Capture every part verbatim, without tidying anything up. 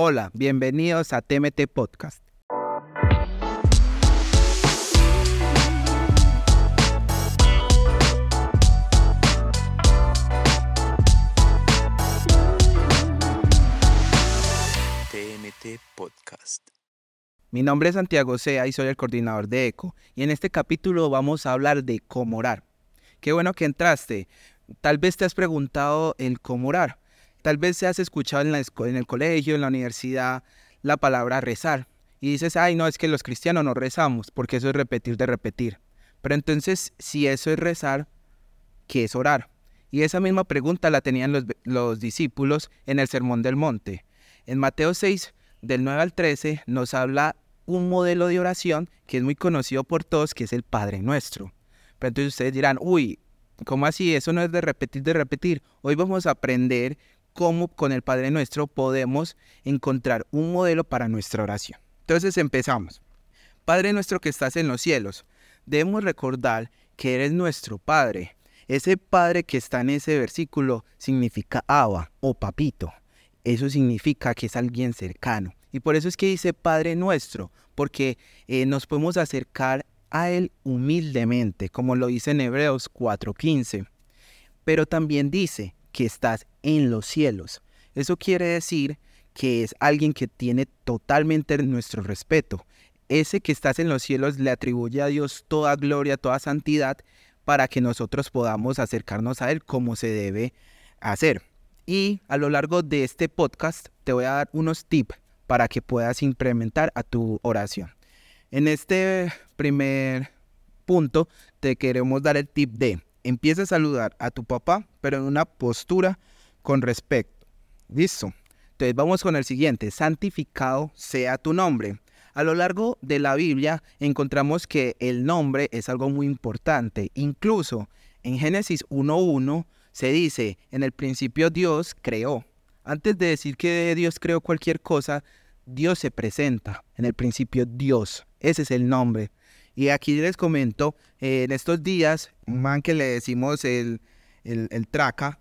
Hola, bienvenidos a T M T Podcast. T M T Podcast. Mi nombre es Santiago Cea y soy el coordinador de ECO. Y en este capítulo vamos a hablar de cómo orar. Qué bueno que entraste. Tal vez te has preguntado el cómo orar. Tal vez has escuchado en, la, en el colegio, en la universidad, la palabra rezar. Y dices, ay, no, es que los cristianos no rezamos, porque eso es repetir de repetir. Pero entonces, si eso es rezar, ¿qué es orar? Y esa misma pregunta la tenían los, los discípulos en el Sermón del Monte. En Mateo seis, del nueve al trece, nos habla un modelo de oración que es muy conocido por todos, que es el Padre Nuestro. Pero entonces ustedes dirán, uy, ¿cómo así? Eso no es de repetir de repetir. Hoy vamos a aprender cómo con el Padre Nuestro podemos encontrar un modelo para nuestra oración. Entonces empezamos. Padre nuestro que estás en los cielos, debemos recordar que eres nuestro Padre. Ese Padre que está en ese versículo significa Abba o papito. Eso significa que es alguien cercano. Y por eso es que dice Padre Nuestro, porque eh, nos podemos acercar a Él humildemente, como lo dice en Hebreos cuatro quince. Pero también dice que estás en los cielos. Eso quiere decir que es alguien que tiene totalmente nuestro respeto. Ese que estás en los cielos le atribuye a Dios toda gloria, toda santidad, para que nosotros podamos acercarnos a Él como se debe hacer. Y a lo largo de este podcast te voy a dar unos tips para que puedas implementar a tu oración. En este primer punto te queremos dar el tip de: empieza a saludar a tu papá, pero en una postura con respecto. ¿Listo? Entonces vamos con el siguiente. Santificado sea tu nombre. A lo largo de la Biblia encontramos que el nombre es algo muy importante. Incluso en Génesis uno uno se dice, en el principio Dios creó. Antes de decir que Dios creó cualquier cosa, Dios se presenta. En el principio Dios. Ese es el nombre. Y aquí les comento, eh, en estos días, un man que le decimos el, el, el traca.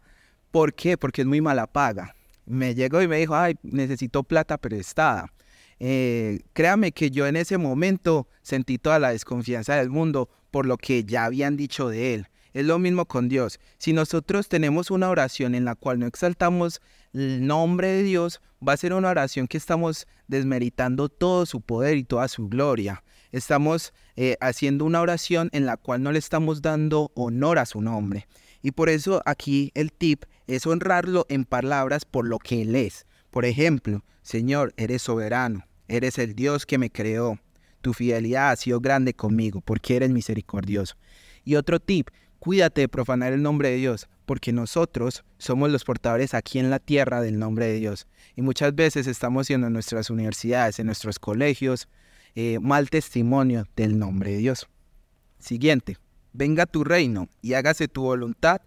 ¿Por qué? Porque es muy mala paga. Me llegó y me dijo, ay, necesito plata prestada. Eh, créame que yo en ese momento sentí toda la desconfianza del mundo por lo que ya habían dicho de él. Es lo mismo con Dios. Si nosotros tenemos una oración en la cual no exaltamos el nombre de Dios, va a ser una oración que estamos desmeritando todo su poder y toda su gloria. Estamos eh, haciendo una oración en la cual no le estamos dando honor a su nombre. Y por eso aquí el tip es honrarlo en palabras por lo que Él es. Por ejemplo, Señor, eres soberano, eres el Dios que me creó. Tu fidelidad ha sido grande conmigo porque eres misericordioso. Y otro tip, cuídate de profanar el nombre de Dios, porque nosotros somos los portadores aquí en la tierra del nombre de Dios. Y muchas veces estamos siendo en nuestras universidades, en nuestros colegios, eh, mal testimonio del nombre de Dios. Siguiente, venga tu reino y hágase tu voluntad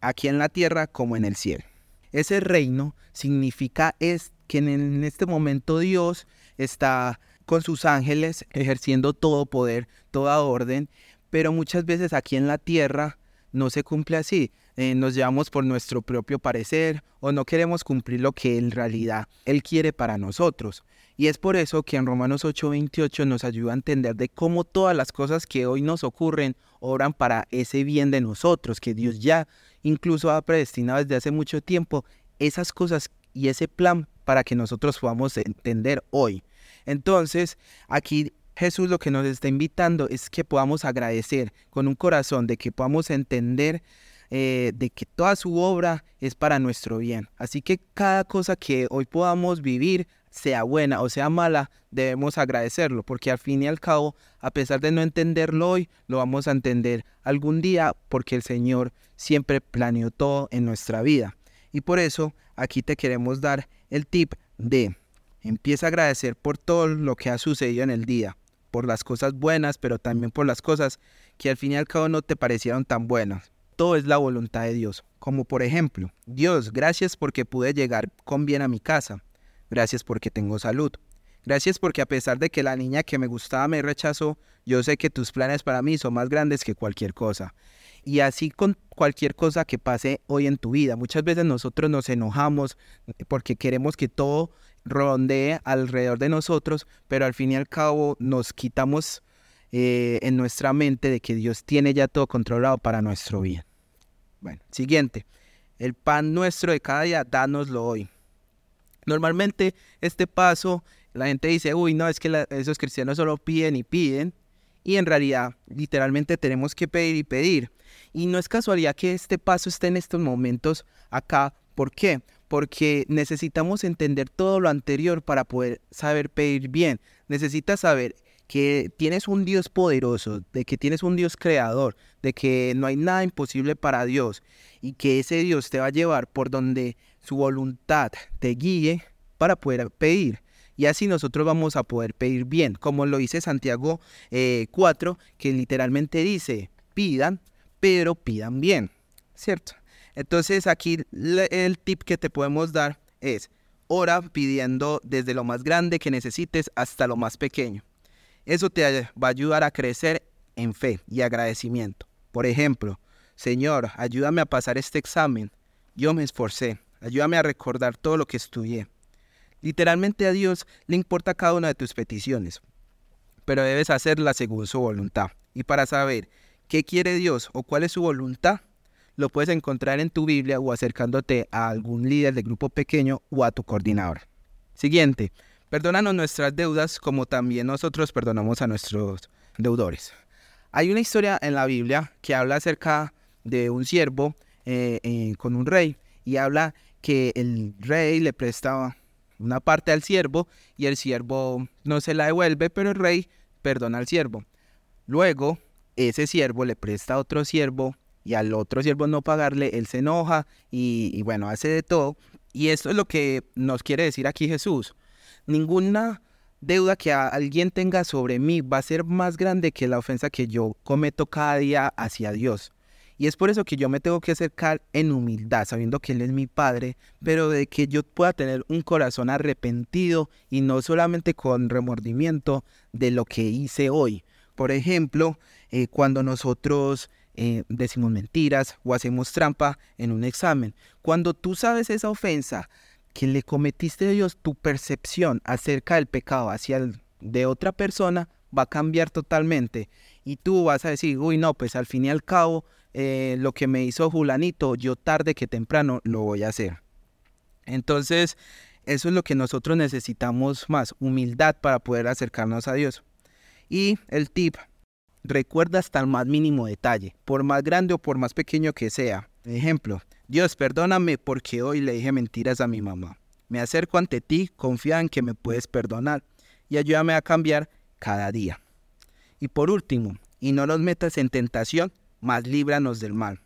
aquí en la tierra como en el cielo. Ese reino significa es que en este momento Dios está con sus ángeles ejerciendo todo poder, toda orden, pero muchas veces aquí en la tierra no se cumple así. Eh, nos llevamos por nuestro propio parecer o no queremos cumplir lo que en realidad Él quiere para nosotros. Y es por eso que en Romanos ocho veintiocho nos ayuda a entender de cómo todas las cosas que hoy nos ocurren obran para ese bien de nosotros, que Dios ya incluso ha predestinado desde hace mucho tiempo esas cosas y ese plan para que nosotros podamos entender hoy. Entonces, aquí Jesús lo que nos está invitando es que podamos agradecer con un corazón, de que podamos entender eh, de que toda su obra es para nuestro bien. Así que cada cosa que hoy podamos vivir, sea buena o sea mala, debemos agradecerlo, porque al fin y al cabo, a pesar de no entenderlo hoy, lo vamos a entender algún día, porque el Señor siempre planeó todo en nuestra vida. Y por eso aquí te queremos dar el tip de: empieza a agradecer por todo lo que ha sucedido en el día, por las cosas buenas, pero también por las cosas que al fin y al cabo no te parecieron tan buenas. Todo es la voluntad de Dios, como por ejemplo, Dios, gracias porque pude llegar con bien a mi casa, gracias porque tengo salud, gracias porque a pesar de que la niña que me gustaba me rechazó, yo sé que tus planes para mí son más grandes que cualquier cosa. Y así con cualquier cosa que pase hoy en tu vida. Muchas veces nosotros nos enojamos porque queremos que todo rondee alrededor de nosotros, pero al fin y al cabo nos quitamos eh, en nuestra mente de que Dios tiene ya todo controlado para nuestro bien. Bueno, siguiente. El pan nuestro de cada día, dánoslo hoy. Normalmente este paso, la gente dice, uy, no, es que la, esos cristianos solo piden y piden. Y en realidad, literalmente tenemos que pedir y pedir. Y no es casualidad que este paso esté en estos momentos acá. ¿Por qué? Porque necesitamos entender todo lo anterior para poder saber pedir bien. Necesitas saber que tienes un Dios poderoso, de que tienes un Dios creador, de que no hay nada imposible para Dios y que ese Dios te va a llevar por donde su voluntad te guíe para poder pedir. Y así nosotros vamos a poder pedir bien, como lo dice Santiago eh, cuatro, que literalmente dice, pidan, pero pidan bien, ¿cierto? Entonces aquí le, el tip que te podemos dar es, ora pidiendo desde lo más grande que necesites hasta lo más pequeño. Eso te va a ayudar a crecer en fe y agradecimiento. Por ejemplo, Señor, ayúdame a pasar este examen. Yo me esforcé. Ayúdame a recordar todo lo que estudié. Literalmente a Dios le importa cada una de tus peticiones, pero debes hacerla según su voluntad. Y para saber qué quiere Dios o cuál es su voluntad, lo puedes encontrar en tu Biblia o acercándote a algún líder de grupo pequeño o a tu coordinador. Siguiente, perdónanos nuestras deudas como también nosotros perdonamos a nuestros deudores. Hay una historia en la Biblia que habla acerca de un siervo eh, eh, con un rey y habla que el rey le prestaba una parte al siervo y el siervo no se la devuelve, pero el rey perdona al siervo. Luego, ese siervo le presta a otro siervo y al otro siervo no pagarle, él se enoja y, y bueno, hace de todo. Y esto es lo que nos quiere decir aquí Jesús. Ninguna deuda que alguien tenga sobre mí va a ser más grande que la ofensa que yo cometo cada día hacia Dios. Y es por eso que yo me tengo que acercar en humildad, sabiendo que Él es mi Padre, pero de que yo pueda tener un corazón arrepentido y no solamente con remordimiento de lo que hice hoy. Por ejemplo, eh, cuando nosotros eh, decimos mentiras o hacemos trampa en un examen. Cuando tú sabes esa ofensa que le cometiste a Dios, tu percepción acerca del pecado hacia el de otra persona va a cambiar totalmente. Y tú vas a decir, uy, no, pues al fin y al cabo, Eh, lo que me hizo Julanito, yo tarde que temprano lo voy a hacer. Entonces, eso es lo que nosotros necesitamos más, humildad para poder acercarnos a Dios. Y el tip, recuerda hasta el más mínimo detalle, por más grande o por más pequeño que sea. Ejemplo, Dios, perdóname porque hoy le dije mentiras a mi mamá. Me acerco ante ti, confía en que me puedes perdonar y ayúdame a cambiar cada día. Y por último, y no nos metas en tentación, mas líbranos del mal.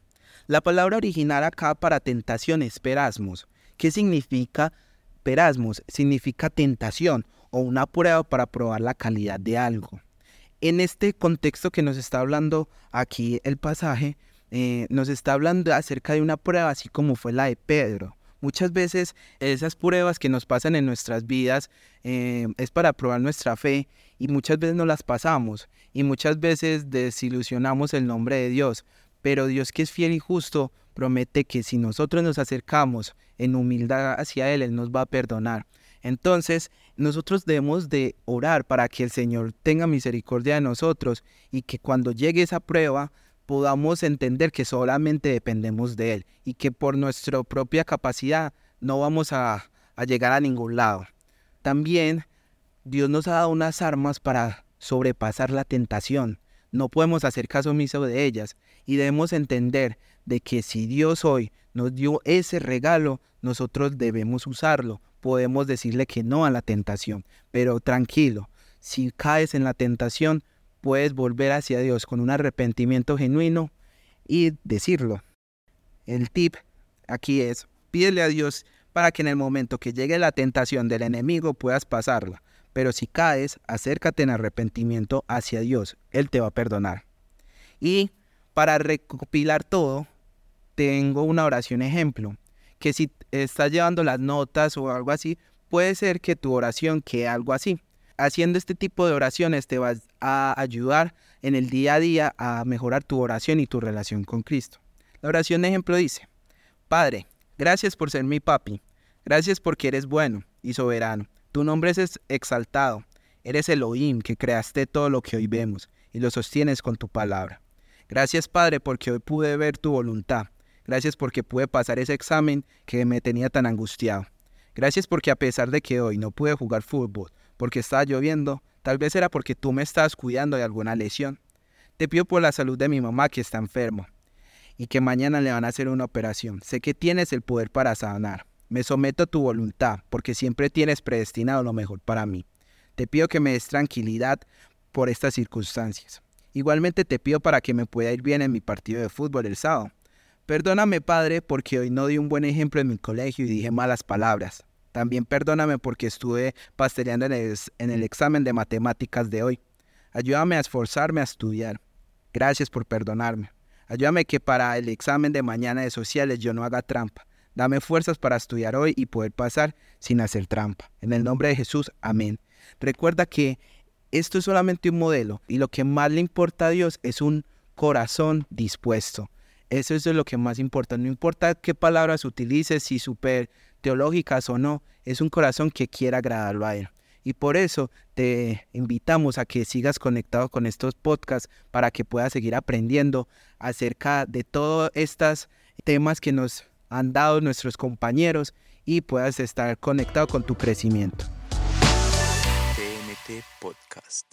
La palabra original acá para tentación es perasmos. ¿Qué significa perasmos? Significa tentación o una prueba para probar la calidad de algo. En este contexto que nos está hablando aquí el pasaje, eh, nos está hablando acerca de una prueba así como fue la de Pedro. Muchas veces esas pruebas que nos pasan en nuestras vidas eh, es para probar nuestra fe y muchas veces no las pasamos y muchas veces desilusionamos el nombre de Dios. Pero Dios, que es fiel y justo, promete que si nosotros nos acercamos en humildad hacia Él, Él nos va a perdonar. Entonces nosotros debemos de orar para que el Señor tenga misericordia de nosotros y que cuando llegue esa prueba podamos entender que solamente dependemos de Él y que por nuestra propia capacidad no vamos a, a llegar a ningún lado. También Dios nos ha dado unas armas para sobrepasar la tentación. No podemos hacer caso omiso de ellas y debemos entender de que si Dios hoy nos dio ese regalo, nosotros debemos usarlo. Podemos decirle que no a la tentación, pero tranquilo, si caes en la tentación, puedes volver hacia Dios con un arrepentimiento genuino y decirlo. El tip aquí es, pídele a Dios para que en el momento que llegue la tentación del enemigo puedas pasarla. Pero si caes, acércate en arrepentimiento hacia Dios. Él te va a perdonar. Y para recopilar todo, tengo una oración ejemplo. Que si estás llevando las notas o algo así, puede ser que tu oración quede algo así. Haciendo este tipo de oraciones te vas a ayudar en el día a día a mejorar tu oración y tu relación con Cristo. La oración de ejemplo dice, Padre, gracias por ser mi papi, gracias porque eres bueno, y soberano. Tu nombre es exaltado. Eres Elohim, que creaste todo lo que hoy vemos y lo sostienes con tu palabra. Gracias, Padre, porque hoy pude ver tu voluntad. Gracias porque pude pasar ese examen que me tenía tan angustiado. Gracias porque a pesar de que hoy no pude jugar fútbol porque estaba lloviendo, tal vez era porque tú me estabas cuidando de alguna lesión. Te pido por la salud de mi mamá que está enferma y que mañana le van a hacer una operación. Sé que tienes el poder para sanar. Me someto a tu voluntad porque siempre tienes predestinado lo mejor para mí. Te pido que me des tranquilidad por estas circunstancias. Igualmente te pido para que me pueda ir bien en mi partido de fútbol el sábado. Perdóname, Padre, porque hoy no di un buen ejemplo en mi colegio y dije malas palabras. También perdóname porque estuve pasteleando en el, en el examen de matemáticas de hoy. Ayúdame a esforzarme a estudiar. Gracias por perdonarme. Ayúdame que para el examen de mañana de sociales yo no haga trampa. Dame fuerzas para estudiar hoy y poder pasar sin hacer trampa. En el nombre de Jesús, amén. Recuerda que esto es solamente un modelo y lo que más le importa a Dios es un corazón dispuesto. Eso es lo que más importa. No importa qué palabras utilices, si súper teológicas o no, es un corazón que quiera agradarlo a Él. Y por eso te invitamos a que sigas conectado con estos podcasts para que puedas seguir aprendiendo acerca de todos estos temas que nos han dado nuestros compañeros y puedas estar conectado con tu crecimiento. T M T Podcast.